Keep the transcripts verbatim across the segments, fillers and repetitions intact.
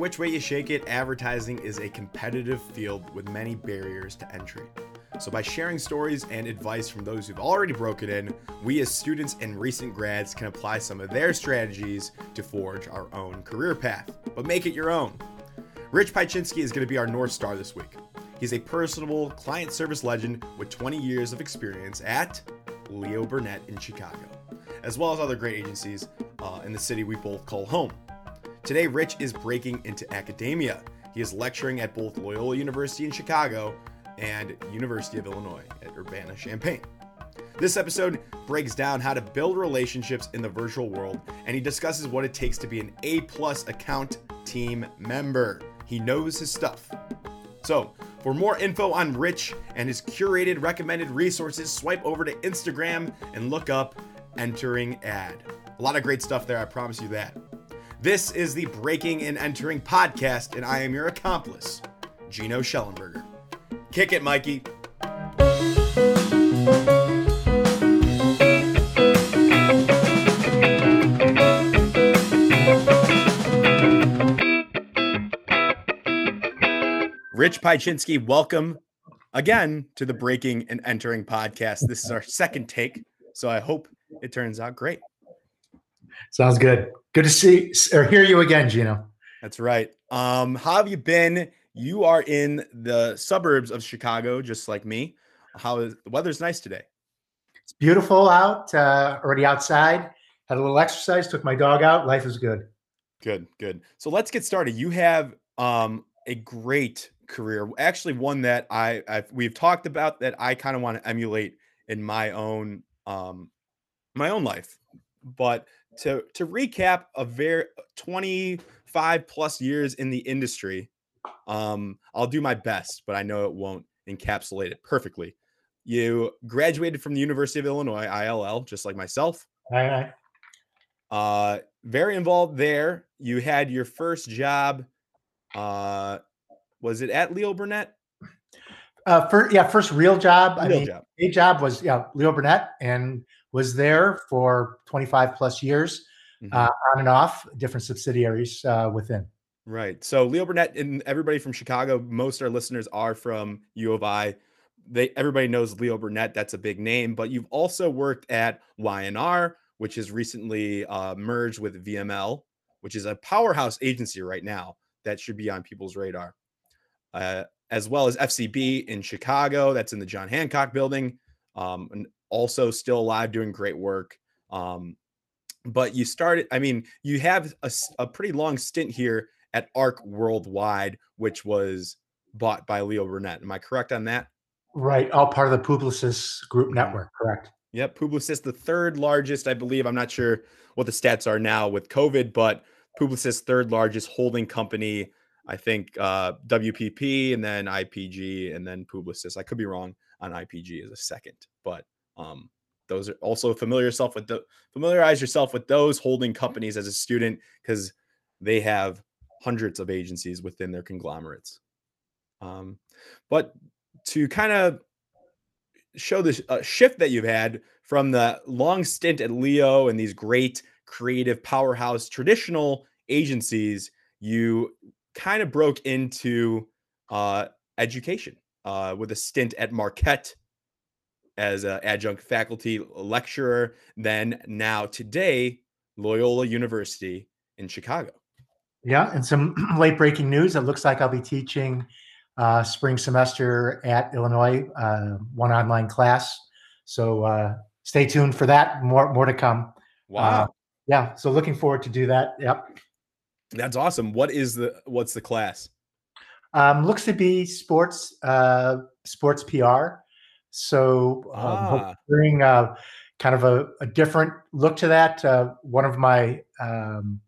which way you shake it, advertising is a competitive field with many barriers to entry. So by sharing stories and advice from those who've already broken in, we as students and recent grads can apply some of their strategies to forge our own career path, but make it your own. Rich Pieczynski is going to be our North Star this week. He's a personable client service legend with twenty years of experience at Leo Burnett in Chicago, as well as other great agencies uh, in the city we both call home. Today, Rich is breaking into academia. He is lecturing at both Loyola University in Chicago and University of Illinois at Urbana-Champaign. This episode breaks down how to build relationships in the virtual world, and he discusses what it takes to be an A-plus account team member. He knows his stuff. So, for more info on Rich and his curated recommended resources, swipe over to Instagram and look up Entering Ad. A lot of great stuff there, I promise you that. This is the Breaking and Entering Podcast, and I am your accomplice, Gino Schellenberger. Kick it, Mikey. Rich Pieczynski, welcome again to the Breaking and Entering Podcast. This is our second take, so I hope it turns out great. Sounds good. Good to see or hear you again, Gino. That's right. Um, how have you been? You are in the suburbs of Chicago, just like me. How is the weather's nice today? It's beautiful out, uh, already outside. Had a little exercise, took my dog out. Life is good. Good, good. So let's get started. You have um, a great career, actually one that I I've, we've talked about that I kind of want to emulate in my own um, my own life. But to to recap, a very twenty-five plus years in the industry. Um, I'll do my best, but I know it won't encapsulate it perfectly. You graduated from the University of Illinois, I L L, just like myself. All right. Uh, very involved there. You had your first job. Uh, was it at Leo Burnett? Uh, first, yeah, first real job. Real I mean, job. A job was yeah Leo Burnett, and was there for twenty-five plus years, mm-hmm. uh, on and off, different subsidiaries uh, within. Right. So Leo Burnett and everybody from Chicago, most of our listeners are from U of I. They, everybody knows Leo Burnett. That's a big name, but you've also worked at Y and R, which has recently uh, merged with V M L, which is a powerhouse agency right now that should be on people's radar, uh, as well as F C B in Chicago. That's in the John Hancock building, um, and also still alive, doing great work. Um, but you started, I mean, you have a, a pretty long stint here at A R C Worldwide, which was bought by Leo Burnett. Am I correct on that? Right. All part of the Publicis Group network. Correct. Yep. Publicis, the third largest, I believe. I'm not sure what the stats are now with COVID, but Publicis, third largest holding company. I think uh, W P P and then I P G and then Publicis. I could be wrong on I P G as a second, but um, those are also familiar yourself with the familiarize yourself with those holding companies as a student, because they have hundreds of agencies within their conglomerates. Um, but to kind of show the uh, shift that you've had from the long stint at Leo and these great creative powerhouse traditional agencies, you kind of broke into uh, education uh, with a stint at Marquette as an adjunct faculty lecturer, then now today, Loyola University in Chicago. Yeah, and some late breaking news. It looks like I'll be teaching uh, spring semester at Illinois, uh, one online class. So uh, stay tuned for that. More, more to come. Wow. Uh, yeah. So looking forward to do that. Yep. That's awesome. What is the what's the class? Um, looks to be sports, uh, sports P R. So ah. um, during uh, kind of a, a different look to that, uh, one of my um,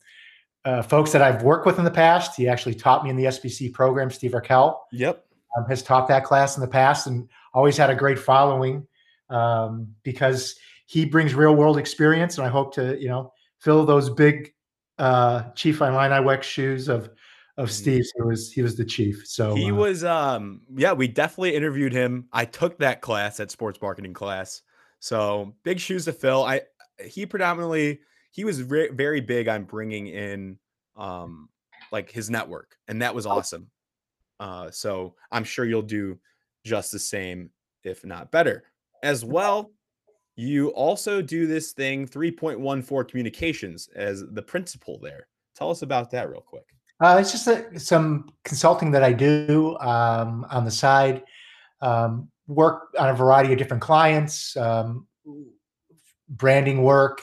Uh, folks that I've worked with in the past, he actually taught me in the S B C program, Steve Arkell. Yep, um, has taught that class in the past and always had a great following um, because he brings real world experience, and I hope to, you know, fill those big uh, Chief Illini Wex shoes of of mm-hmm. Steve's. He was he was the chief. So he uh, was, um, yeah, we definitely interviewed him. I took that class, that sports marketing class. So big shoes to fill. I he predominantly. He was re- very big on bringing in um, like his network, and that was awesome. Uh, so I'm sure you'll do just the same, if not better. As well, you also do this thing, three point one four Communications, as the principal there. Tell us about that real quick. Uh, it's just a, some consulting that I do um, on the side, um, work on a variety of different clients, um, branding work,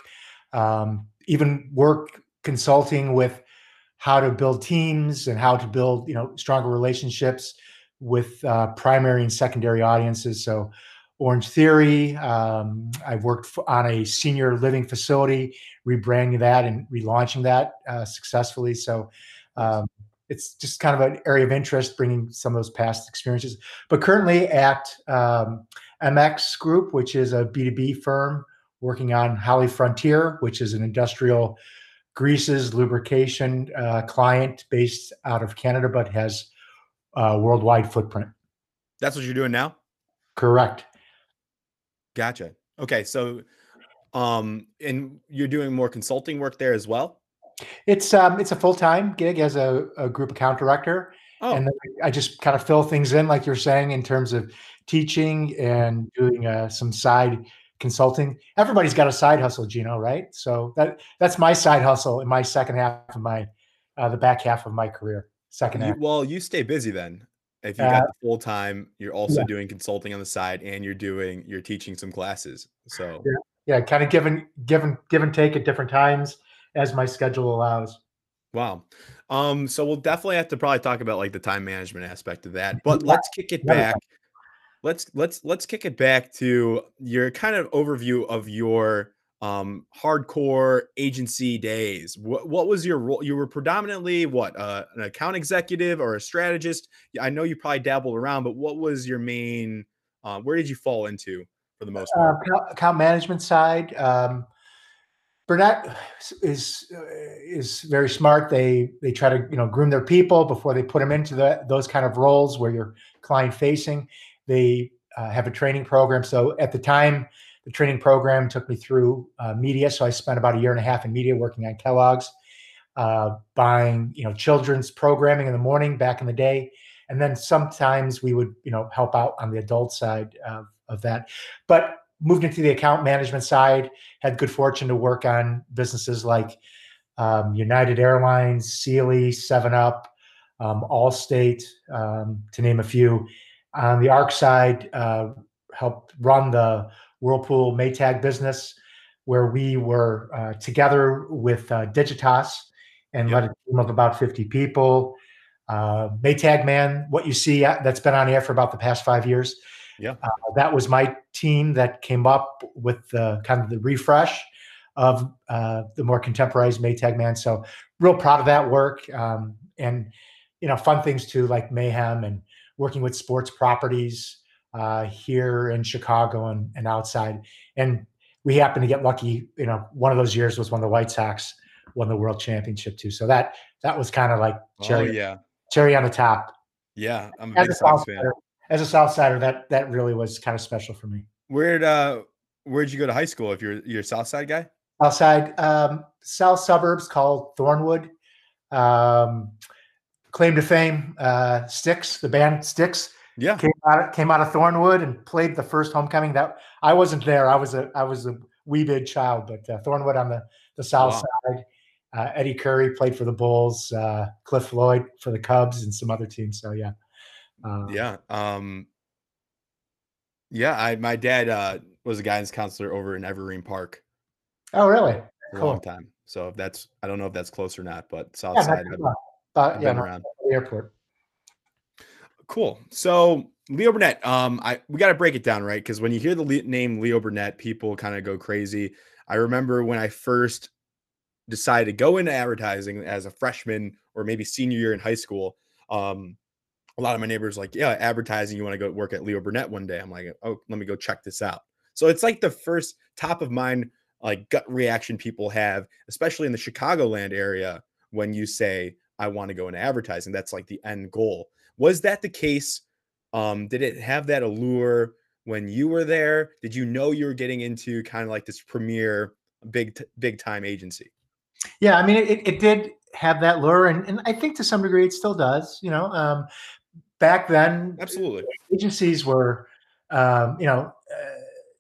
um, even work consulting with how to build teams and how to build, you know, stronger relationships with uh, primary and secondary audiences. So Orange Theory, um, I've worked for, on a senior living facility, rebranding that and relaunching that uh, successfully. So um, it's just kind of an area of interest, bringing some of those past experiences. But currently at um, M X Group, which is a B two B firm, working on Holly Frontier, which is an industrial greases, lubrication uh, client based out of Canada, but has a worldwide footprint. That's what you're doing now? Correct. Gotcha. Okay. So, um, and you're doing more consulting work there as well? It's, um, it's a full-time gig as a, a group account director. Oh. And then I just kind of fill things in, like you're saying, in terms of teaching and doing uh, some side consulting. Everybody's got a side hustle, Gino, right? So that that's my side hustle in my second half of my, uh, the back half of my career. Second half. You, well, you stay busy then. If you got uh, full time, you're also yeah. doing consulting on the side, and you're doing you're teaching some classes. So yeah, yeah, kind of give and, give and, give and take at different times as my schedule allows. Wow. Um. So we'll definitely have to probably talk about like the time management aspect of that. But let's kick it back. Let's let's let's kick it back to your kind of overview of your um, hardcore agency days. What, what was your role? You were predominantly what, uh, an account executive or a strategist? I know you probably dabbled around, but what was your main? Uh, where did you fall into for the most part? Uh, account management side. Um, Burnett is is very smart. They they try to you know groom their people before they put them into the, those kind of roles where you're client facing. They uh, have a training program. So at the time, the training program took me through uh, media. So I spent about a year and a half in media working on Kellogg's, uh, buying you know children's programming in the morning back in the day, and then sometimes we would you know help out on the adult side uh, of that. But moved into the account management side, had good fortune to work on businesses like um, United Airlines, Sealy, seven up, um, Allstate, um, to name a few. On the A R C side, uh, helped run the Whirlpool Maytag business, where we were uh, together with uh, Digitas and yep. led a team of about fifty people. Uh, Maytag Man, what you see, that's been on air for about the past five years. Yeah, uh, that was my team that came up with the kind of the refresh of uh, the more contemporized Maytag Man. So real proud of that work, um, and you know, fun things too, like Mayhem and working with sports properties uh, here in Chicago and, and outside. And we happened to get lucky, you know, one of those years was when the White Sox won the world championship too. So that, that was kind of like cherry, oh, yeah. cherry on the top. Yeah. I'm a big Sox fan. As a Southsider, that, that really was kind of special for me. Where'd, uh, where'd you go to high school? If you're, you're a Southside guy? Southside, um, South suburbs called Thornwood. Um, Claim to fame, uh, Sticks, the band Sticks, yeah, came out of, came out of Thornwood and played the first homecoming. That I wasn't there. I was a I was a wee bit child, but uh, Thornwood on the the south wow. side. Uh, Eddie Curry played for the Bulls. Uh, Cliff Floyd for the Cubs and some other teams. So yeah, uh, yeah, um, yeah. I my dad uh, was a guidance counselor over in Evergreen Park. Oh really? For cool. a long time. So if that's I don't know if that's close or not, but south yeah, side. Uh, yeah, around the airport. Cool. So Leo Burnett, um, I we got to break it down, right? Because when you hear the le name Leo Burnett, people kind of go crazy. I remember when I first decided to go into advertising as a freshman or maybe senior year in high school. Um, a lot of my neighbors were like, yeah, advertising. You want to go work at Leo Burnett one day? I'm like, oh, let me go check this out. So it's like the first top of mind like gut reaction people have, especially in the Chicagoland area, when you say, I want to go into advertising. That's like the end goal. Was that the case? Um, did it have that allure when you were there? Did you know you were getting into kind of like this premier big, big time agency? Yeah, I mean, it, it did have that lure. And, and I think to some degree it still does, you know, um, back then absolutely agencies were, um, you know, uh,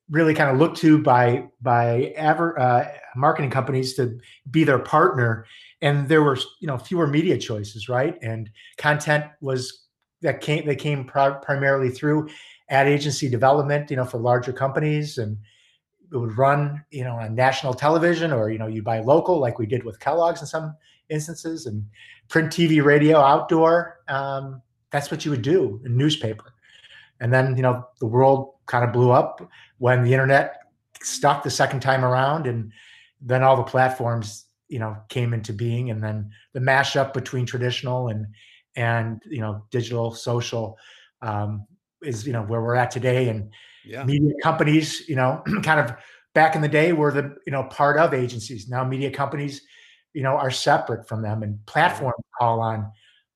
really kind of looked to by, by aver, uh, marketing companies to be their partner. And there were, you know, fewer media choices, right? And content was that came, they came pr- primarily through ad agency development, you know, for larger companies, and it would run, you know, on national television, or, you know, you buy local like we did with Kellogg's in some instances, and print, T V, radio, outdoor. Um, that's what you would do in newspaper. And then, you know, the world kind of blew up when the internet stuck the second time around, and then all the platforms, you know, came into being, and then the mashup between traditional and, and, you know, digital, social, um, is, you know, where we're at today. And yeah. media companies, you know, kind of back in the day were the, you know, part of agencies. Now media companies, you know, are separate from them, and platforms yeah. call on,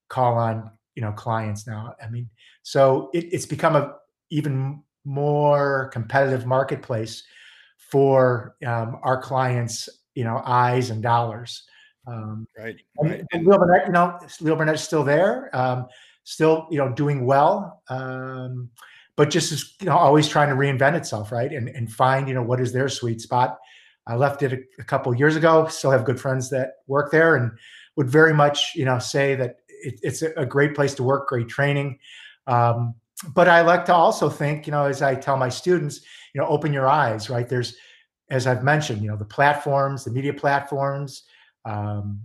call on, you know, clients now. I mean, so it, it's become a even more competitive marketplace for um, our clients, you know, eyes and dollars. Um, right. right. And, and Leo Burnett, you know, Leo Burnett's still there, um, still, you know, doing well, um, but just as, you know, always trying to reinvent itself, right? And and find, you know, what is their sweet spot. I left it a, a couple of years ago. Still have good friends that work there, and would very much, you know, say that it, it's a, a great place to work, great training. Um, but I like to also think, you know, as I tell my students, you know, open your eyes, right? There's, as I've mentioned, you know, the platforms, the media platforms, um,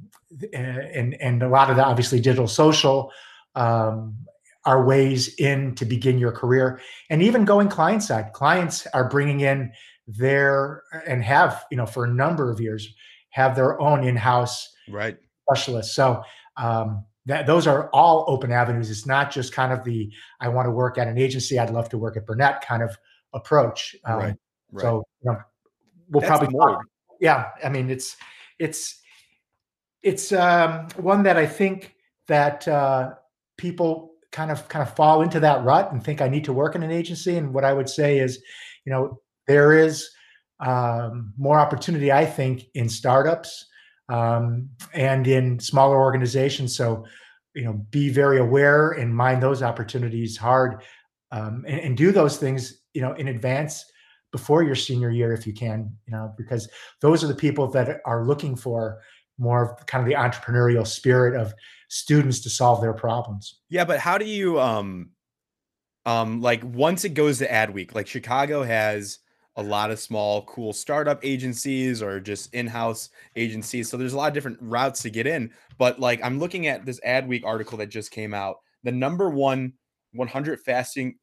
and and a lot of the obviously digital, social, um, are ways in to begin your career. And even going client side, clients are bringing in their, and have, you know, for a number of years, have their own in-house right. specialists. So um, that those are all open avenues. It's not just kind of the, I want to work at an agency, I'd love to work at Burnett kind of approach. Um, right. right. So you know, we'll That's probably, more. yeah, I mean, it's, it's, it's um, one that I think that uh, people kind of kind of fall into that rut and think I need to work in an agency. And what I would say is, you know, there is um, more opportunity, I think, in startups um, and in smaller organizations. So, you know, be very aware and mind those opportunities hard, um, and, and do those things, you know, in advance before your senior year, if you can, you know, because those are the people that are looking for more of kind of the entrepreneurial spirit of students to solve their problems. Yeah. But how do you, um, um, like once it goes to Ad Week, like Chicago has a lot of small, cool startup agencies or just in-house agencies. So there's a lot of different routes to get in, but like, I'm looking at this Ad Week article that just came out, the number one, one hundred fasting,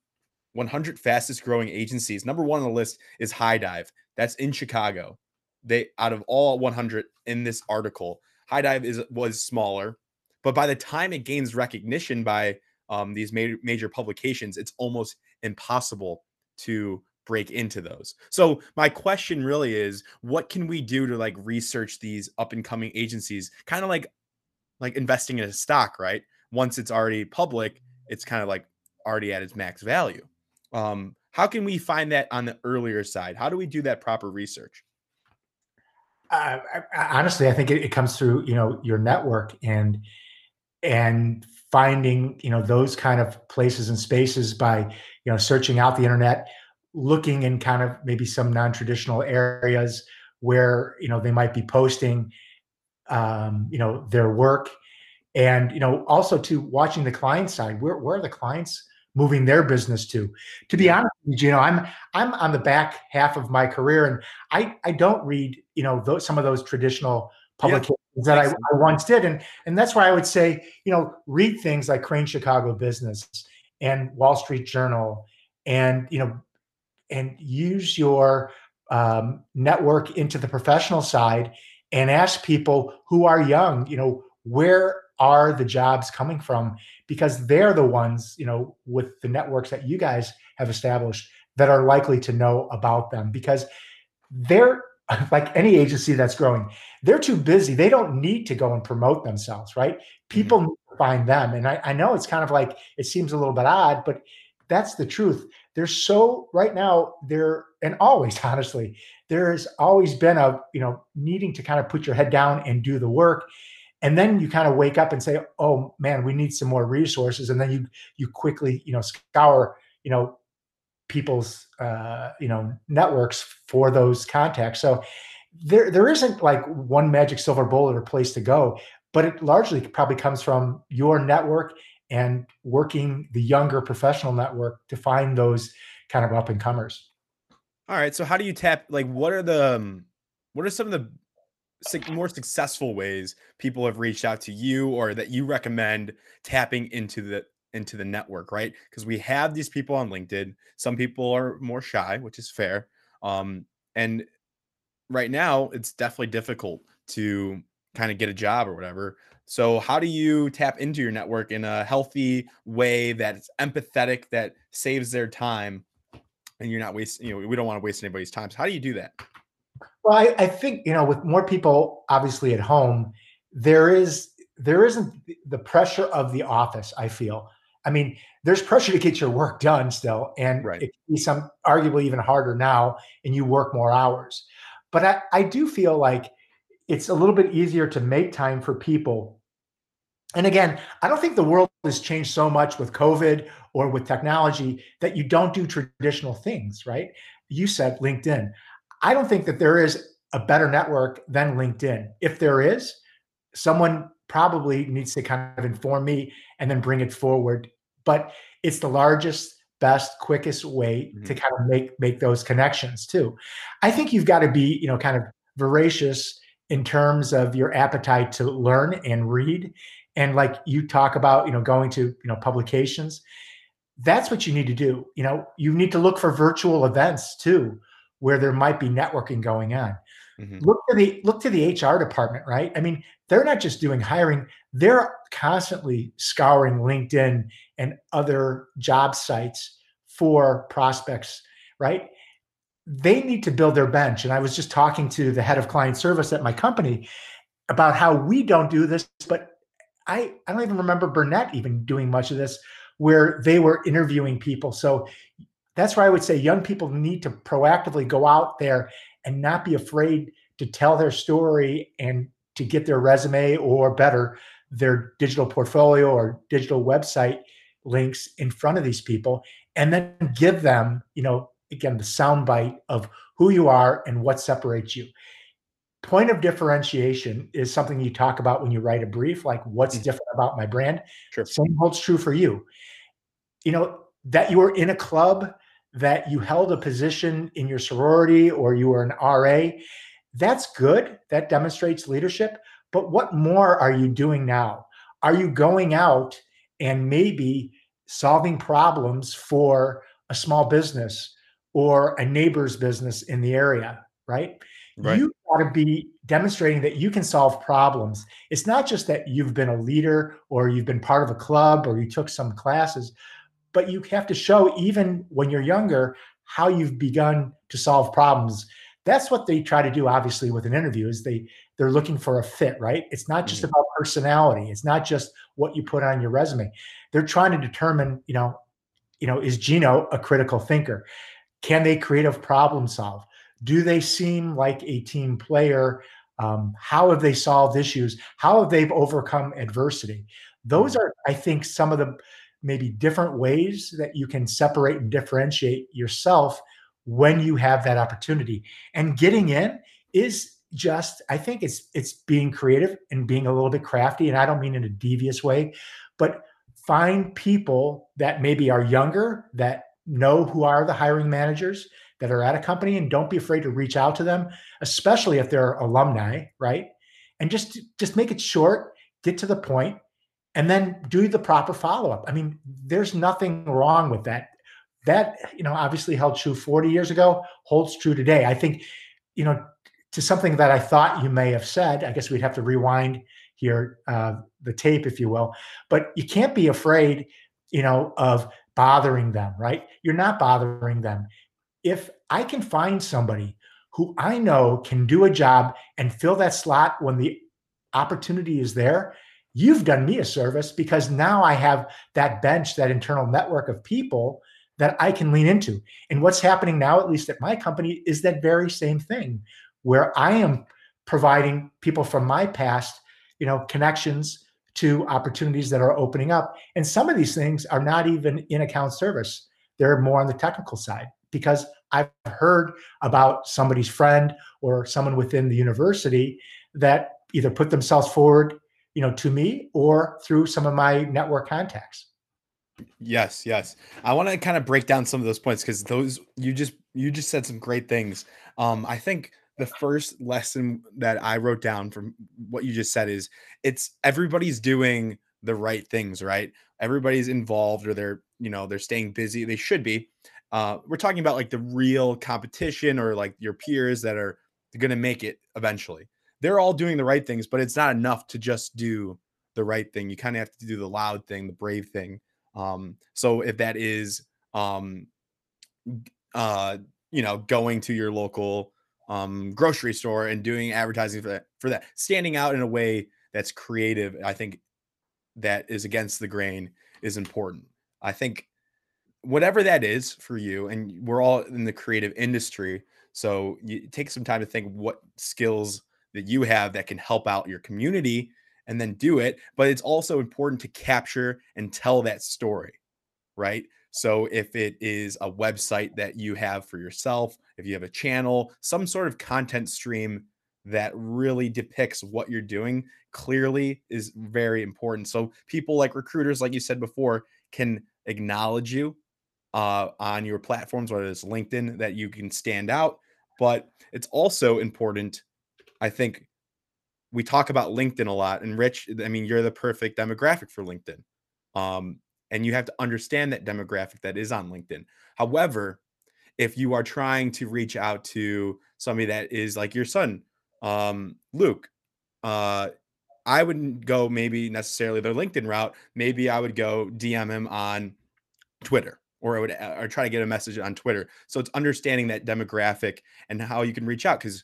one hundred fastest growing agencies. Number one on the list is High Dive. That's in Chicago. They, out of all one hundred in this article, High Dive is, was smaller, but by the time it gains recognition by um, these major, major publications, it's almost impossible to break into those. So my question really is, what can we do to like research these up and coming agencies? Kind of like, like investing in a stock, right? Once it's already public, it's kind of like already at its max value. Um, how can we find that on the earlier side? How do we do that proper research? Uh, honestly, I think it, it comes through, you know, your network and, and finding, you know, those kind of places and spaces by, you know, searching out the internet, looking in kind of maybe some non-traditional areas where, you know, they might be posting, um, you know, their work, and, you know, also to watching the client side, where, where are the clients moving their business to? To be honest with you, you know, I'm I'm on the back half of my career, and I I don't read, you know, those, some of those traditional publications yeah, that I, I once did, and and that's why I would say, you know, read things like Crane Chicago Business and Wall Street Journal, and you know, and use your um, network into the professional side, and ask people who are young, you know, where are the jobs coming from? Because they're the ones, you know, with the networks that you guys have established that are likely to know about them, because they're like any agency that's growing, they're too busy. They don't need to go and promote themselves, right? People mm-hmm. need to find them. And I, I know it's kind of like, it seems a little bit odd, but that's the truth. They're so right now there, and always, honestly, there has always been a, you know, needing to kind of put your head down and do the work. And then you kind of wake up and say, oh man, we need some more resources. And then you, you quickly, you know, scour, you know, people's, uh, you know, networks for those contacts. So there, there isn't like one magic silver bullet or place to go, but it largely probably comes from your network and working the younger professional network to find those kind of up and comers. All right. So how do you tap, like, what are the, um, what are some of the more successful ways people have reached out to you, or that you recommend tapping into the into the network, right? Because we have these people on LinkedIn. Some people are more shy, which is fair. Um, and right now, it's definitely difficult to kind of get a job or whatever. So how do you tap into your network in a healthy way that's empathetic, that saves their time, and you're not wasting, you know, we don't want to waste anybody's time. So how do you do that? Well, I, I think, you know, with more people obviously at home, there is, there isn't the pressure of the office, I feel. I mean, there's pressure to get your work done still, and right. It can be some arguably even harder now, and you work more hours. But I, I do feel like it's a little bit easier to make time for people. And again, I don't think the world has changed so much with COVID or with technology that you don't do traditional things, right? You said LinkedIn. I don't think that there is a better network than LinkedIn. If there is, someone probably needs to kind of inform me and then bring it forward. But it's the largest, best, quickest way mm-hmm. to kind of make make those connections too. I think you've got to be, you know, kind of voracious in terms of your appetite to learn and read. And like you talk about, you know, going to, you know, publications, that's what you need to do. You know, you need to look for virtual events too, where there might be networking going on. Mm-hmm. Look to the look to the H R department, right? I mean, they're not just doing hiring, they're constantly scouring LinkedIn and other job sites for prospects, right? They need to build their bench. And I was just talking to the head of client service at my company about how we don't do this, but I, I don't even remember Burnett even doing much of this, where they were interviewing people. So that's where I would say young people need to proactively go out there and not be afraid to tell their story and to get their resume, or better, their digital portfolio or digital website links in front of these people, and then give them, you know, again, the soundbite of who you are and what separates you. Point of differentiation is something you talk about when you write a brief, like what's mm-hmm. different about my brand. Sure. Same holds true for you. You know, that you were in a club, that you held a position in your sorority, or you were an R A, that's good. That demonstrates leadership. But what more are you doing now? Are you going out and maybe solving problems for a small business or a neighbor's business in the area, right? Right. You've got to be demonstrating that you can solve problems. It's not just that you've been a leader or you've been part of a club or you took some classes, but you have to show, even when you're younger, how you've begun to solve problems. That's what they try to do, obviously, with an interview, is they, they're looking for a fit, right? It's not just mm-hmm. about personality. It's not just what you put on your resume. They're trying to determine, you know, you know, is Gino a critical thinker? Can they creative problem solve? Do they seem like a team player? Um, how have they solved issues? How have they overcome adversity? Those mm-hmm. are, I think, some of the maybe different ways that you can separate and differentiate yourself when you have that opportunity. And getting in is just, I think it's it's being creative and being a little bit crafty. And I don't mean in a devious way, but find people that maybe are younger, that know who are the hiring managers that are at a company, and don't be afraid to reach out to them, especially if they're alumni, right? And just, just make it short, get to the point, and then do the proper follow-up. I mean, there's nothing wrong with that. That, you know, obviously held true forty years ago, holds true today. I think, you know, to something that I thought you may have said, I guess we'd have to rewind here, uh, the tape, if you will, but you can't be afraid, you know, of bothering them, right? You're not bothering them. If I can find somebody who I know can do a job and fill that slot when the opportunity is there, you've done me a service, because now I have that bench, that internal network of people that I can lean into. And what's happening now, at least at my company, is that very same thing, where I am providing people from my past you know, connections to opportunities that are opening up. And some of these things are not even in account service. They're more on the technical side, because I've heard about somebody's friend or someone within the university that either put themselves forward, you know, to me or through some of my network contacts. Yes, yes. I want to kind of break down some of those points, because those you just you just said some great things. Um, I think the first lesson that I wrote down from what you just said is it's everybody's doing the right things, right? Everybody's involved, or they're, you know, they're staying busy. They should be. Uh, we're talking about like the real competition, or like your peers that are going to make it eventually. They're all doing the right things, but it's not enough to just do the right thing. You kind of have to do the loud thing, the brave thing. Um, so if that is, um, uh, you know, going to your local, um, grocery store and doing advertising for that, for that, standing out in a way that's creative, I think that is against the grain, is important. I think whatever that is for you, and we're all in the creative industry, so you take some time to think what skills that you have that can help out your community, and then do it. But it's also important to capture and tell that story, right? So if it is a website that you have for yourself, if you have a channel, some sort of content stream that really depicts what you're doing clearly is very important. So people like recruiters, like you said before, can acknowledge you uh, on your platforms, whether it's LinkedIn, that you can stand out. But it's also important, I think, we talk about LinkedIn a lot, and Rich, I mean, you're the perfect demographic for LinkedIn. Um, and you have to understand that demographic that is on LinkedIn. However, if you are trying to reach out to somebody that is like your son, um, Luke, uh, I wouldn't go maybe necessarily their LinkedIn route. Maybe I would go D M him on Twitter, or I would or try to get a message on Twitter. So it's understanding that demographic and how you can reach out, because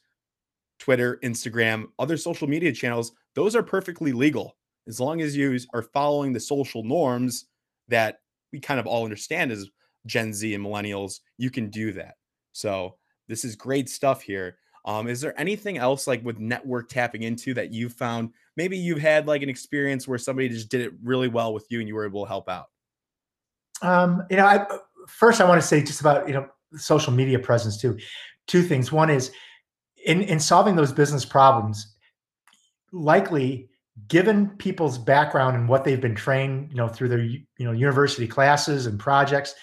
Twitter, Instagram, other social media channels, those are perfectly legal, as long as you are following the social norms that we kind of all understand as Gen Z and millennials. You can do that. So this is great stuff here. Um, is there anything else, like with network tapping into, that you found? Maybe you've had like an experience where somebody just did it really well with you and you were able to help out. Um, you know, I, first I want to say just about, you know, social media presence too. Two things. One is, In, in solving those business problems, likely given people's background and what they've been trained, you know, through their, you know, university classes and projects,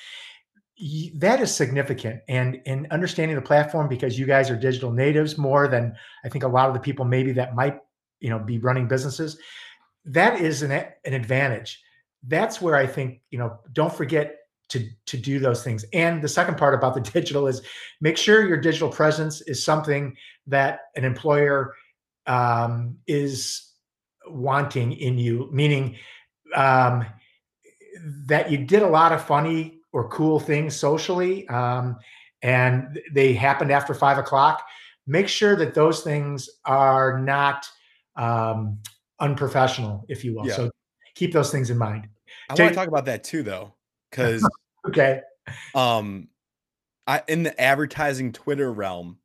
that is significant. And in understanding the platform, because you guys are digital natives more than I think a lot of the people maybe that might, you know, be running businesses, that is an, an advantage. That's where I think, you know, don't forget To, to do those things. And the second part about the digital is make sure your digital presence is something that an employer um, is wanting in you, meaning um, that you did a lot of funny or cool things socially um, and they happened after five o'clock. Make sure that those things are not um, unprofessional, if you will. Yeah. So keep those things in mind. I Take- want to talk about that too, though. Because okay, um, I in the advertising Twitter realm,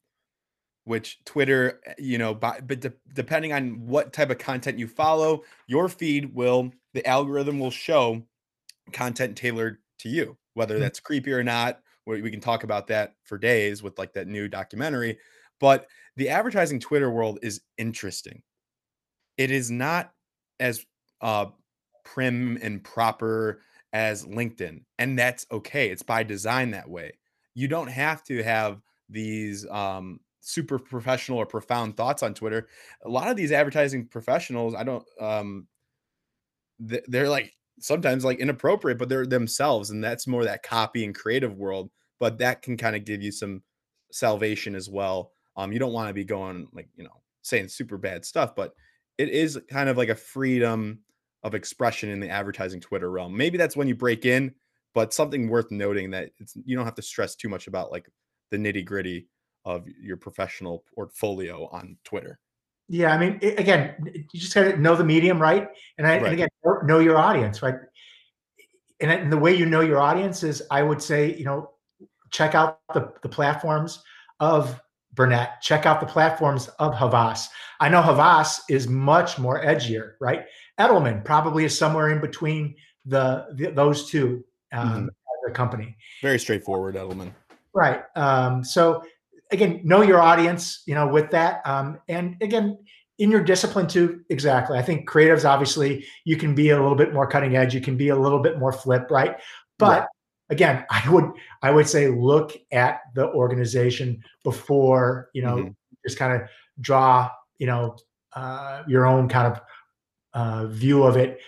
which Twitter, you know, by, but de- depending on what type of content you follow, your feed will the algorithm will show content tailored to you, whether that's creepy or not. We, we can talk about that for days with like that new documentary. But the advertising Twitter world is interesting. It is not as uh, prim and proper as LinkedIn. And that's okay. It's by design that way. You don't have to have these um, super professional or profound thoughts on Twitter. A lot of these advertising professionals, I don't, um, th- they're like sometimes like inappropriate, but they're themselves. And that's more that copy and creative world, but that can kind of give you some salvation as well. Um, you don't want to be going like, you know, saying super bad stuff, but it is kind of like a freedom of expression in the advertising Twitter realm. Maybe that's when you break in, but something worth noting that it's, you don't have to stress too much about like the nitty gritty of your professional portfolio on Twitter. Yeah. I mean, it, again, you just gotta know the medium, right? And, I, right. and again, know your audience, right? And, and the way you know your audience is, I would say, you know, check out the, the platforms of Burnett, check out the platforms of Havas. I know Havas is much more edgier, right? Edelman probably is somewhere in between the, the those two um, mm-hmm. as a company. Very straightforward, Edelman. Right. Um, so again, know your audience, you know, with that. Um, and again, in your discipline too, exactly. I think creatives, obviously, you can be a little bit more cutting edge. You can be a little bit more flip, right? But yeah. Again, I would I would say look at the organization before, you know, mm-hmm. just kind of draw, you know, uh, your own kind of uh, view of it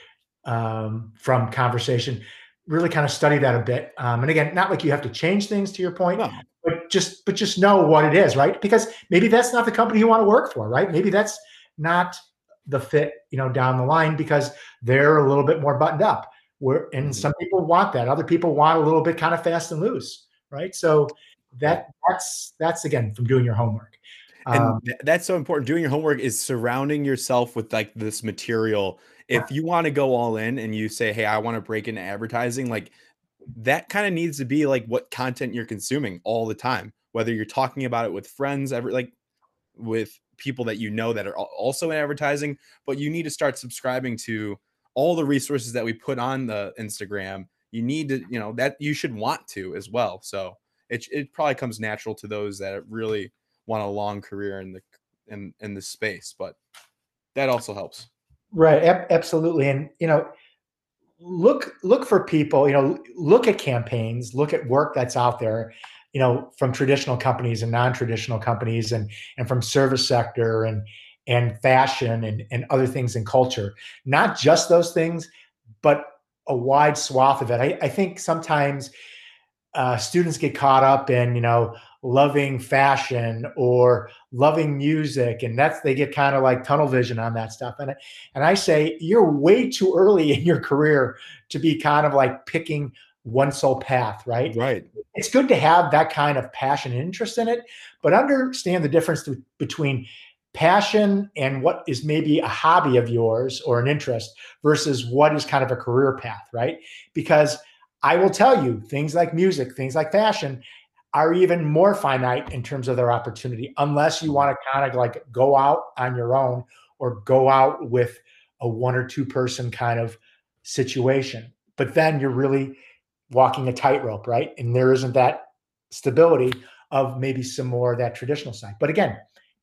um, from conversation. Really kind of study that a bit. Um, and again, not like you have to change things to your point, no. but just but just know what it is, right? Because maybe that's not the company you want to work for, right? Maybe that's not the fit, you know, down the line because they're a little bit more buttoned up. We're, and mm-hmm. some people want that. Other people want a little bit kind of fast and loose, right? So that that's that's again from doing your homework. And um, th- that's so important. Doing your homework is surrounding yourself with like this material. If yeah. you want to go all in and you say, "Hey, I want to break into advertising," like that kind of needs to be like what content you're consuming all the time. Whether you're talking about it with friends, every like with people that you know that are also in advertising, but you need to start subscribing to all the resources that we put on the Instagram. You need to, you know, that you should want to as well. So it it probably comes natural to those that really want a long career in the in in the space, but that also helps. Right, ab- absolutely, and you know, look look for people. You know, look at campaigns, look at work that's out there. You know, from traditional companies and non-traditional companies, and and from service sector and. and fashion and, and other things in culture, not just those things, but a wide swath of it. I, I think sometimes uh, students get caught up in, you know, loving fashion or loving music. And that's, they get kind of like tunnel vision on that stuff. And, and I say, you're way too early in your career to be kind of like picking one sole path, right? Right. It's good to have that kind of passion and interest in it, but understand the difference th- between passion and what is maybe a hobby of yours or an interest versus what is kind of a career path, right? Because I will tell you, things like music, things like fashion are even more finite in terms of their opportunity, unless you want to kind of like go out on your own or go out with a one or two person kind of situation. But then you're really walking a tightrope, right? And there isn't that stability of maybe some more of that traditional side. But again,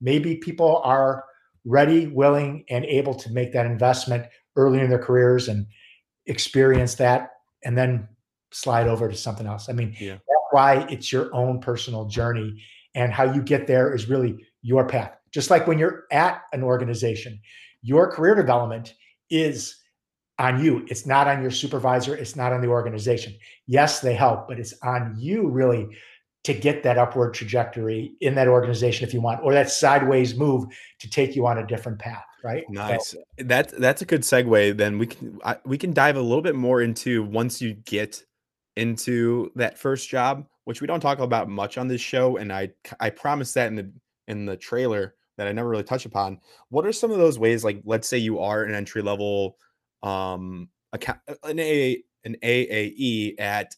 maybe people are ready, willing, and able to make that investment early in their careers and experience that and then slide over to something else. I mean, yeah. that's why it's your own personal journey, and how you get there is really your path. Just like when you're at an organization, your career development is on you. It's not on your supervisor. It's not on the organization. Yes, they help, but it's on you really to get that upward trajectory in that organization if you want, or that sideways move to take you on a different path, right? Nice. So. That's, that's a good segue. Then we can, I, we can dive a little bit more into once you get into that first job, which we don't talk about much on this show. And I, I promised that in the, in the trailer that I never really touched upon. What are some of those ways? Like, let's say you are an entry level, um, account, an A, an A A E at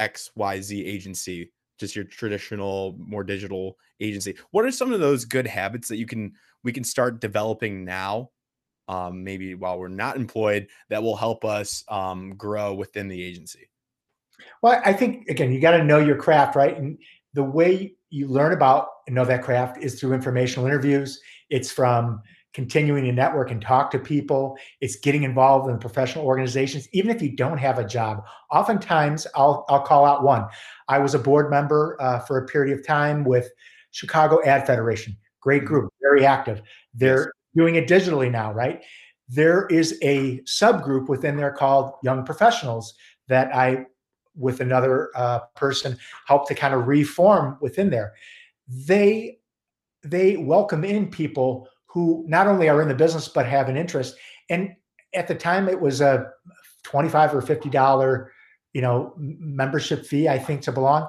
X Y Z agency, just your traditional, more digital agency. What are some of those good habits that you can, we can start developing now, um, maybe while we're not employed, that will help us um, grow within the agency? Well, I think, again, you got to know your craft, right? And the way you learn about and know that craft is through informational interviews. It's from continuing to network and talk to people. It's getting involved in professional organizations, even if you don't have a job. Oftentimes, I'll I'll call out one. I was a board member uh, for a period of time with Chicago Ad Federation. Great group, very active. They're doing it digitally now, right? There is a subgroup within there called Young Professionals that I, with another uh, person, helped to kind of reform within there. They they welcome in people who not only are in the business, but have an interest. And at the time it was a twenty-five dollars or fifty dollars, you know, membership fee, I think, to belong.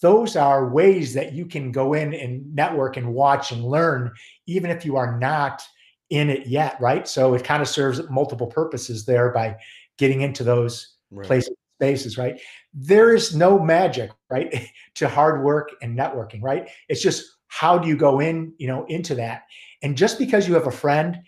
Those are ways that you can go in and network and watch and learn, even if you are not in it yet, right? So it kind of serves multiple purposes there by getting into those right. places, spaces, right? There is no magic, right, to hard work and networking, right? It's just how do you go in, you know, into that? And just because you have a friend,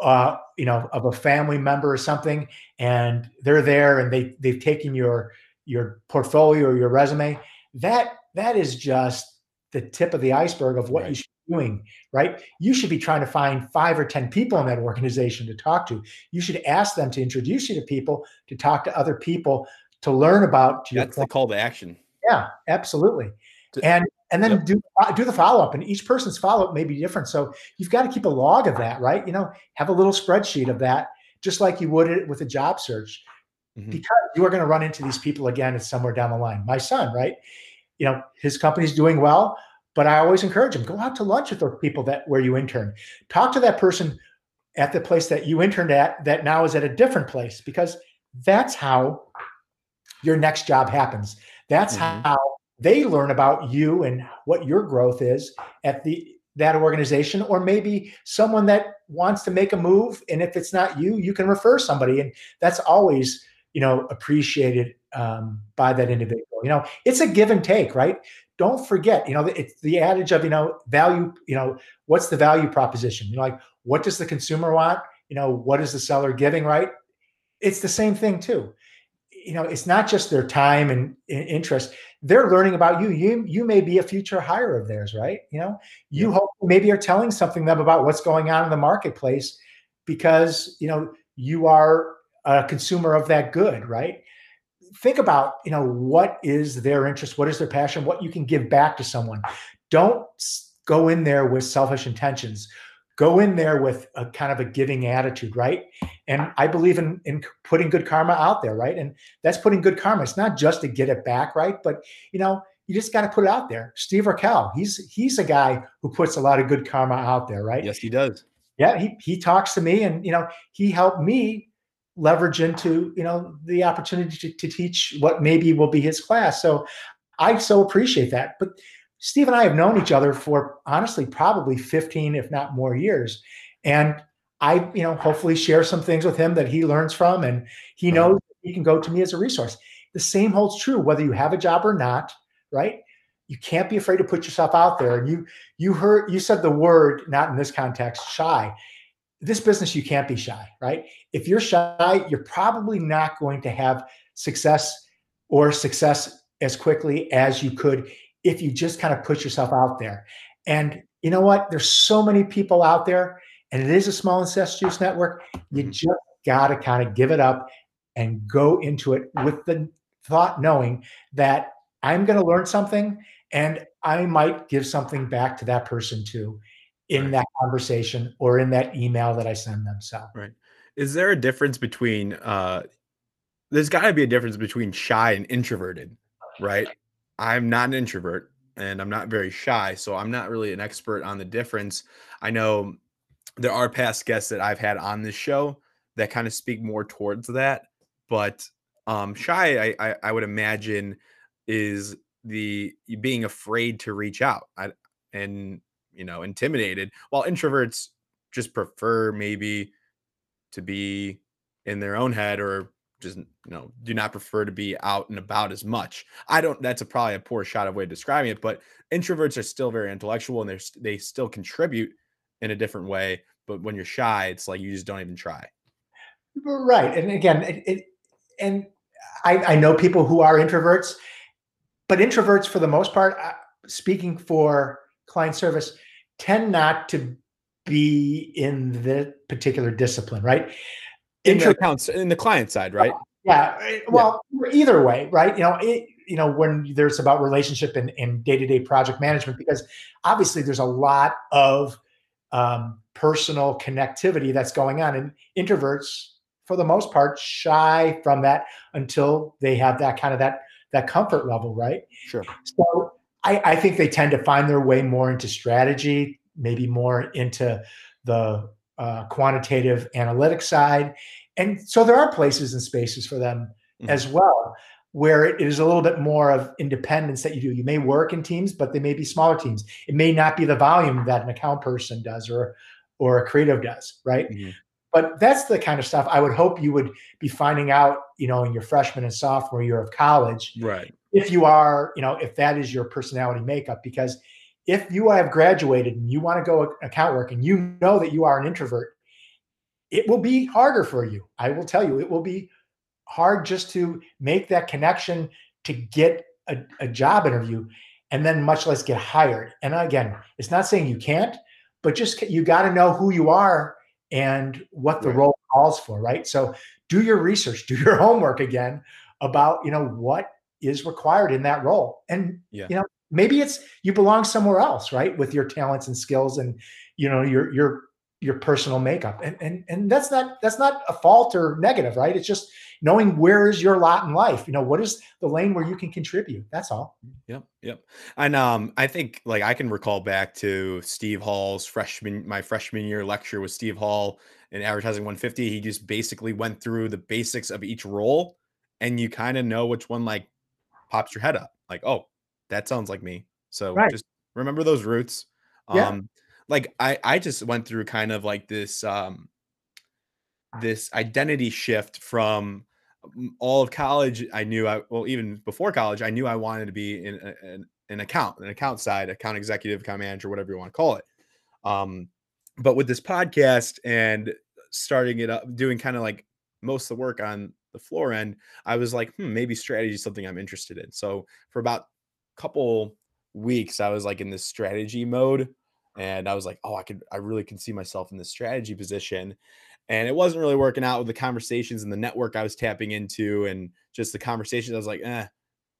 uh, you know, of a family member or something, and they're there and they they've taken your your portfolio or your resume, that that is just the tip of the iceberg of what right. you should be doing, right? You should be trying to find five or ten people in that organization to talk to. You should ask them to introduce you to people, to talk to other people, to learn about. Your That's client. The call to action. Yeah, absolutely. To, and and then yep. do do the follow-up, and each person's follow-up may be different. So you've got to keep a log of that, right? You know, have a little spreadsheet of that, just like you would with a job search, mm-hmm. because you are going to run into these people again somewhere down the line. My son, right? You know, his company's doing well, but I always encourage him, go out to lunch with those people that where you interned. Talk to that person at the place that you interned at that now is at a different place, because that's how your next job happens. That's mm-hmm. how they learn about you and what your growth is at the that organization, or maybe someone that wants to make a move. And if it's not you, you can refer somebody. And that's always, you know, appreciated um, by that individual. You know, it's a give and take, right? Don't forget, you know, it's the adage of, you know, value, you know, what's the value proposition? You know, like, what does the consumer want? You know, what is the seller giving, right? It's the same thing too. You know, it's not just their time and, and interest. They're learning about you. You you may be a future hire of theirs, right? You know, you yeah. hope maybe are telling something them about what's going on in the marketplace because, you know, you are a consumer of that good, right? Think about, you know, what is their interest? What is their passion? What you can give back to someone. Don't go in there with selfish intentions. Go in there with a kind of a giving attitude, right? And I believe in, in putting good karma out there, right? And that's putting good karma. It's not just to get it back, right? But, you know, you just got to put it out there. Steve Arkell, he's he's a guy who puts a lot of good karma out there, right? Yes, he does. Yeah, he he talks to me and, you know, he helped me leverage into, you know, the opportunity to, to teach what maybe will be his class. So I so appreciate that. But Steve and I have known each other for honestly, probably fifteen, if not more years. And I, you know, hopefully share some things with him that he learns from, and he knows he can go to me as a resource. The same holds true, whether you have a job or not, right? You can't be afraid to put yourself out there. And you, you heard, you said the word, not in this context, shy. This business, you can't be shy, right? If you're shy, you're probably not going to have success or success as quickly as you could if you just kind of put yourself out there. And you know what? There's so many people out there, and it is a small incestuous network. You just got to kind of give it up and go into it with the thought, knowing that I'm going to learn something and I might give something back to that person too, in that conversation or in that email that I send them. So, right. Is there a difference between, uh, there's gotta be a difference between shy and introverted, right? I'm not an introvert and I'm not very shy, so I'm not really an expert on the difference. I know there are past guests that I've had on this show that kind of speak more towards that, but, um, shy, I, I, I would imagine is the being afraid to reach out I, and, you know, intimidated, while introverts just prefer maybe to be in their own head, or just, you know, do not prefer to be out and about as much. I don't, that's a, probably a poor shot of way of describing it, but introverts are still very intellectual and they're, they still contribute in a different way. But when you're shy, it's like, you just don't even try. Right. And again, it, it, and I, I know people who are introverts, but introverts for the most part, speaking for client service, tend not to be in the particular discipline, right? In the accounts, in the client side, right? Uh, yeah. Well, yeah. Either way, right? You know, it, you know, when there's about relationship and, and day-to-day project management, because obviously there's a lot of um, personal connectivity that's going on, and introverts, for the most part, shy from that until they have that kind of that that comfort level, right? Sure. So I, I think they tend to find their way more into strategy, maybe more into the uh, quantitative analytic side. And so there are places and spaces for them mm-hmm. as well, where it is a little bit more of independence that you do. You may work in teams, but they may be smaller teams. It may not be the volume that an account person does or, or a creative does, right? Mm-hmm. But that's the kind of stuff I would hope you would be finding out, you know, in your freshman and sophomore year of college. Right. If you are, you know, if that is your personality makeup, because if you have graduated and you want to go account work and you know that you are an introvert, it will be harder for you. I will tell you, it will be hard just to make that connection to get a, a job interview and then much less get hired. And again, it's not saying you can't, but just you got to know who you are and what the right. role calls for, right? So do your research, do your homework again about, you know, what is required in that role. And, yeah. you know, maybe it's you belong somewhere else, right? With your talents and skills and, you know, your, your, your personal makeup. And, and, and that's not, that's not a fault or negative, right? It's just knowing where is your lot in life. You know, what is the lane where you can contribute? That's all. Yep. Yep. And, um, I think like I can recall back to Steve Hall's freshman, my freshman year lecture with Steve Hall in Advertising one fifty. He just basically went through the basics of each role and you kind of know which one like pops your head up. Like, oh, that sounds like me. So right. just remember those roots. Yeah. Um, like I, I just went through kind of like this, um, this identity shift from all of college. I knew I, well, even before college, I knew I wanted to be in an, an account, an account side, account executive, account manager, whatever you want to call it. Um, but with this podcast and starting it up, doing kind of like most of the work on the floor end, I was like, hmm, maybe strategy is something I'm interested in. So for about a couple weeks, I was like in this strategy mode. And I was like, oh, I could, I really can see myself in this strategy position. And it wasn't really working out with the conversations and the network I was tapping into and just the conversations. I was like, eh,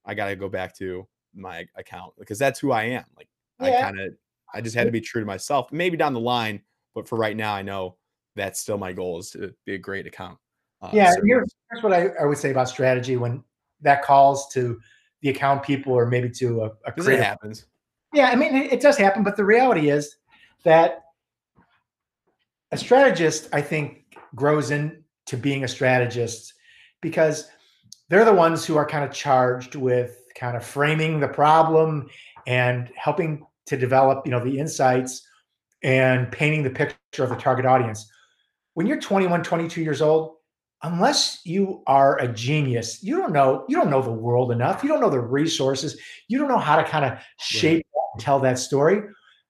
I got to go back to my account because that's who I am. Like yeah. I kind of, I just had to be true to myself, maybe down the line, but for right now, I know that's still my goal is to be a great account. Uh, yeah. So here's, here's what I, I would say about strategy when that calls to the account people or maybe to a, a creative. It happens. Yeah, I mean, it does happen, but the reality is that a strategist, I think, grows into being a strategist because they're the ones who are kind of charged with kind of framing the problem and helping to develop, you know, the insights and painting the picture of the target audience. When you're twenty-one, twenty-two years old, unless you are a genius, you don't know, you don't know the world enough. You don't know the resources. You don't know how to kind of shape tell that story.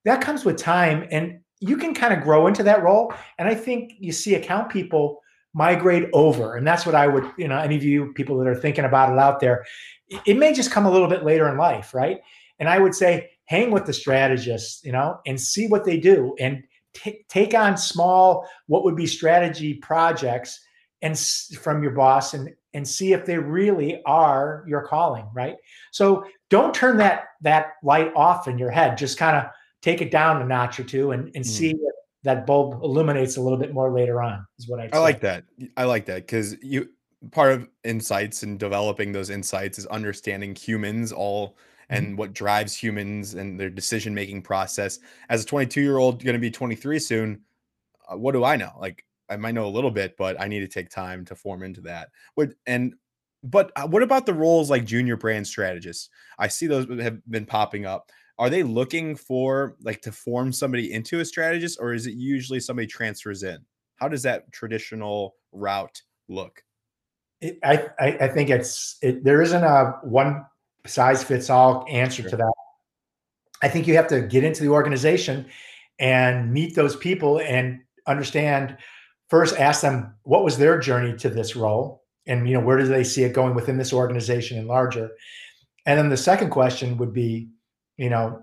That comes with time and you can kind of grow into that role. And I think you see account people migrate over. And that's what I would, you know, any of you people that are thinking about it out there, it may just come a little bit later in life, right? And I would say, hang with the strategists, you know, and see what they do and t- take on small, what would be strategy projects and s- from your boss and, and see if they really are your calling, right? So don't turn that that light off in your head. Just kind of take it down a notch or two and, and mm. see if that bulb illuminates a little bit more later on is what I'd say. I like that. I like that because you part of insights and developing those insights is understanding humans all and mm-hmm. what drives humans and their decision-making process. As a twenty-two-year-old, going to be twenty-three soon, uh, what do I know? Like, I might know a little bit, but I need to take time to form into that. Would and but what about the roles like junior brand strategists? I see those have been popping up. Are they looking for like to form somebody into a strategist, or is it usually somebody transfers in? How does that traditional route look? It, I, I I think it's it, there isn't a one size fits all answer sure. to that. I think you have to get into the organization and meet those people and understand. First, ask them what was their journey to this role, and you know where do they see it going within this organization and larger. And then the second question would be, you know,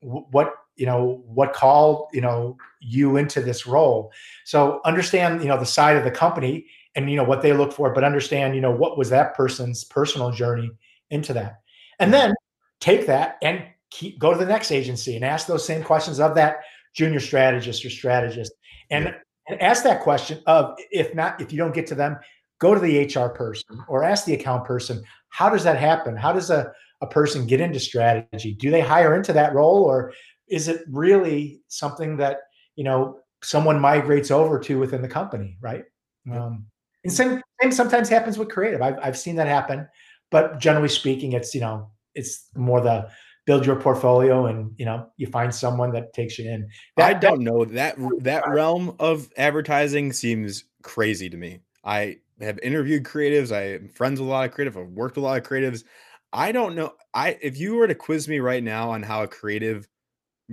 what you know what called you know you into this role. So understand you know the side of the company and you know what they look for, but understand you know what was that person's personal journey into that, and then take that and keep go to the next agency and ask those same questions of that junior strategist or strategist and. Yeah. And ask that question of, if not, if you don't get to them, go to the H R person or ask the account person, how does that happen? How does a, a person get into strategy? Do they hire into that role? Or is it really something that, you know, someone migrates over to within the company, right? Um, and same, same sometimes happens with creative. I've, I've seen that happen, but generally speaking, it's, you know, it's more the build your portfolio and, you know, you find someone that takes you in. That, I don't know that that realm of advertising seems crazy to me. I have interviewed creatives. I am friends with a lot of creatives. I've worked with a lot of creatives. I don't know. I, if you were to quiz me right now on how a creative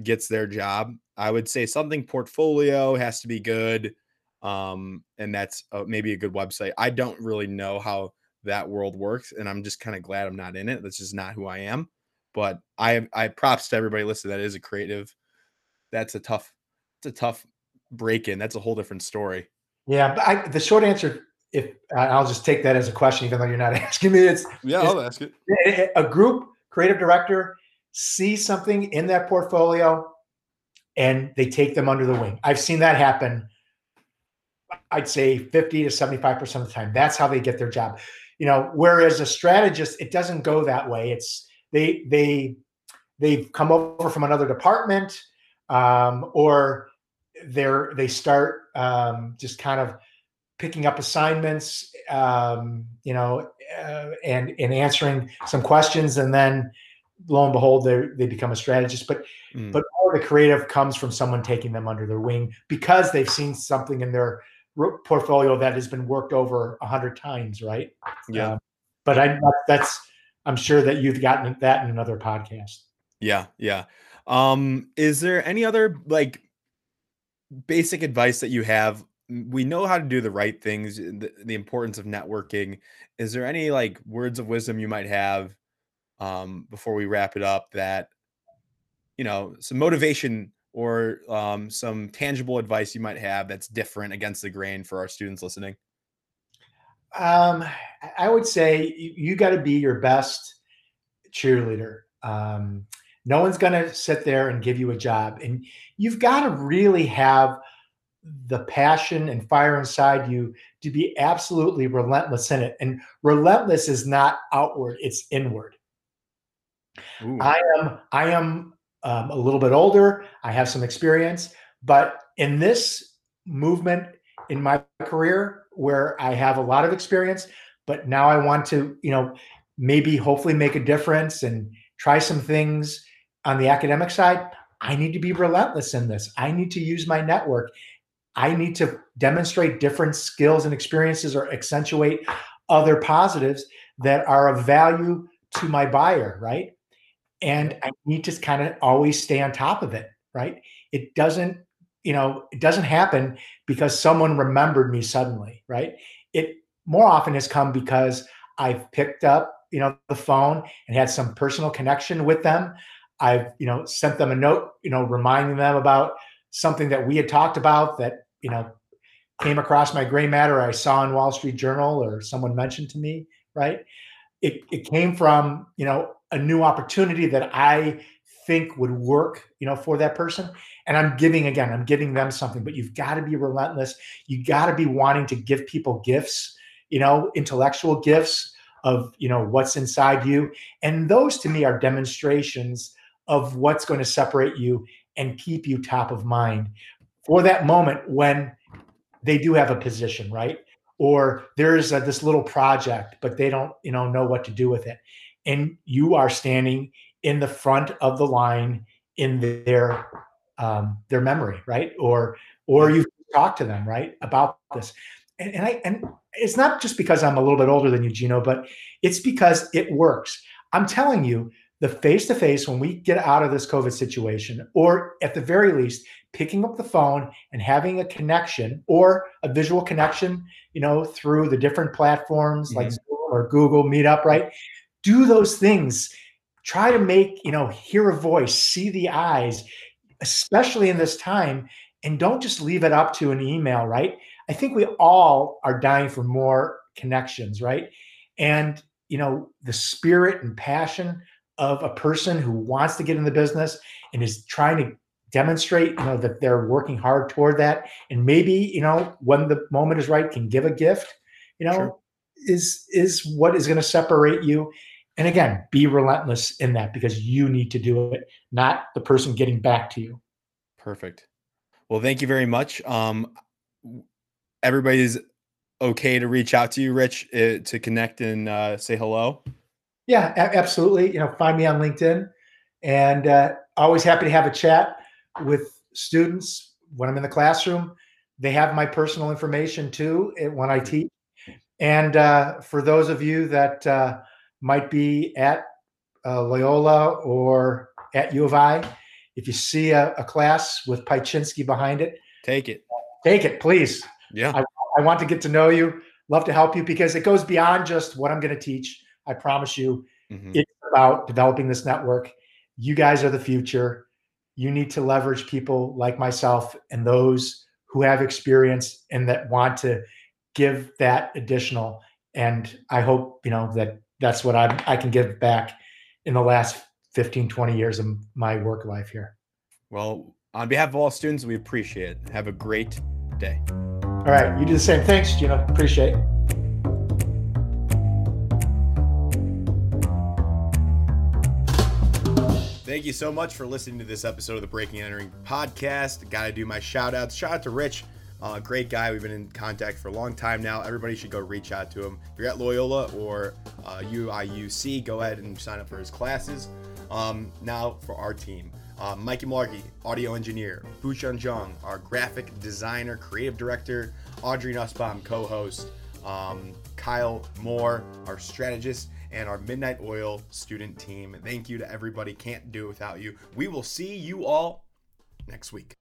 gets their job. I would say something portfolio has to be good. Um, and that's uh, maybe a good website. I don't really know how that world works, and I'm just kind of glad I'm not in it. That's just not who I am. But I, I props to everybody listening. That is a creative. That's a tough, it's a tough break in. That's a whole different story. Yeah. But I, the short answer, if I'll just take that as a question, even though you're not asking me, it's yeah, it's, I'll ask it. A group creative director sees something in that portfolio and they take them under the wing. I've seen that happen. I'd say fifty to seventy-five percent of the time. That's how they get their job. You know, whereas a strategist, it doesn't go that way. It's they, they, they've come over from another department, um, or they're, they start, um, just kind of picking up assignments, um, you know, uh, and, and answering some questions. And then lo and behold, they they become a strategist, but, mm. but all the creative comes from someone taking them under their wing because they've seen something in their portfolio that has been worked over a hundred times. Right. Yeah. Um, but I, that's, I'm sure that you've gotten that in another podcast. Yeah. Yeah. Um, is there any other like basic advice that you have? We know how to do the right things, the, the importance of networking. Is there any like words of wisdom you might have, um, before we wrap it up, that, you know, some motivation or um, some tangible advice you might have that's different against the grain for our students listening? Um, I would say you, you got to be your best cheerleader. Um, no one's going to sit there and give you a job, and you've got to really have the passion and fire inside you to be absolutely relentless in it. And relentless is not outward, it's inward. Ooh. I am, I am, Um, a little bit older. I have some experience, but in this movement in my career where I have a lot of experience, but now I want to, you know, maybe hopefully make a difference and try some things on the academic side. I need to be relentless in this. I need to use my network. I need to demonstrate different skills and experiences or accentuate other positives that are of value to my buyer, right? And I need to kind of always stay on top of it, right? It doesn't, you know, it doesn't happen because someone remembered me suddenly, right? It more often has come because I've picked up, you know, the phone and had some personal connection with them. I've, you know, sent them a note, you know, reminding them about something that we had talked about that, you know, came across my gray matter I saw in Wall Street Journal or someone mentioned to me, right? It it came from, you know, a new opportunity that I think would work, you know, for that person. And I'm giving, again, I'm giving them something, but you've got to be relentless. You got to be wanting to give people gifts, you know, intellectual gifts of, you know, what's inside you. And those to me are demonstrations of what's going to separate you and keep you top of mind for that moment when they do have a position, right? Or there's a, this little project, but they don't, you know, know what to do with it. And you are standing in the front of the line in their um, their memory, right? Or or you talk to them, right, about this. And, and I and it's not just because I'm a little bit older than you, Gino, but it's because it works. I'm telling you, the face to face when we get out of this COVID situation, or at the very least, picking up the phone and having a connection or a visual connection, you know, through the different platforms mm-hmm. like Zoom or Google Meetup, right? Do those things, try to make, you know, hear a voice, see the eyes, especially in this time, and don't just leave it up to an email, right? I think we all are dying for more connections, right? And, you know, the spirit and passion of a person who wants to get in the business and is trying to demonstrate, you know, that they're working hard toward that. And maybe, you know, when the moment is right, can give a gift, you know, sure. is, is what is going to separate you. And again, be relentless in that because you need to do it, not the person getting back to you. Perfect. Well, thank you very much. Um, everybody's okay to reach out to you, Rich, uh, to connect and uh, say hello. Yeah, a- absolutely. You know, find me on LinkedIn, and uh, always happy to have a chat with students when I'm in the classroom. They have my personal information too when I teach. And uh, for those of you that uh, might be at uh, Loyola or at U of I If you see a, a class with Pieczynski behind it, take it. Take it, please. Yeah. I, I want to get to know you. Love to help you, because it goes beyond just what I'm going to teach. I promise you, mm-hmm. It's about developing this network. You guys are the future. You need to leverage people like myself and those who have experience and that want to give that additional. And I hope, you know, that that's what I I can give back in the last fifteen, twenty years of my work life here. Well, on behalf of all students, we appreciate it. Have a great day. All right. You do the same. Thanks, Gino. Appreciate it. Thank you so much for listening to this episode of the Breaking and Entering podcast. Got to do my shout outs. Shout out to Rich. Uh, great guy. We've been in contact for a long time now. Everybody should go reach out to him. If you're at Loyola or uh, U I U C, go ahead and sign up for his classes. Um, now for our team. Uh, Mikey Malarkey, audio engineer. Bushan Zhang, our graphic designer, creative director. Audrey Nussbaum, co-host. Um, Kyle Moore, our strategist. And our Midnight Oil student team. Thank you to everybody. Can't do it without you. We will see you all next week.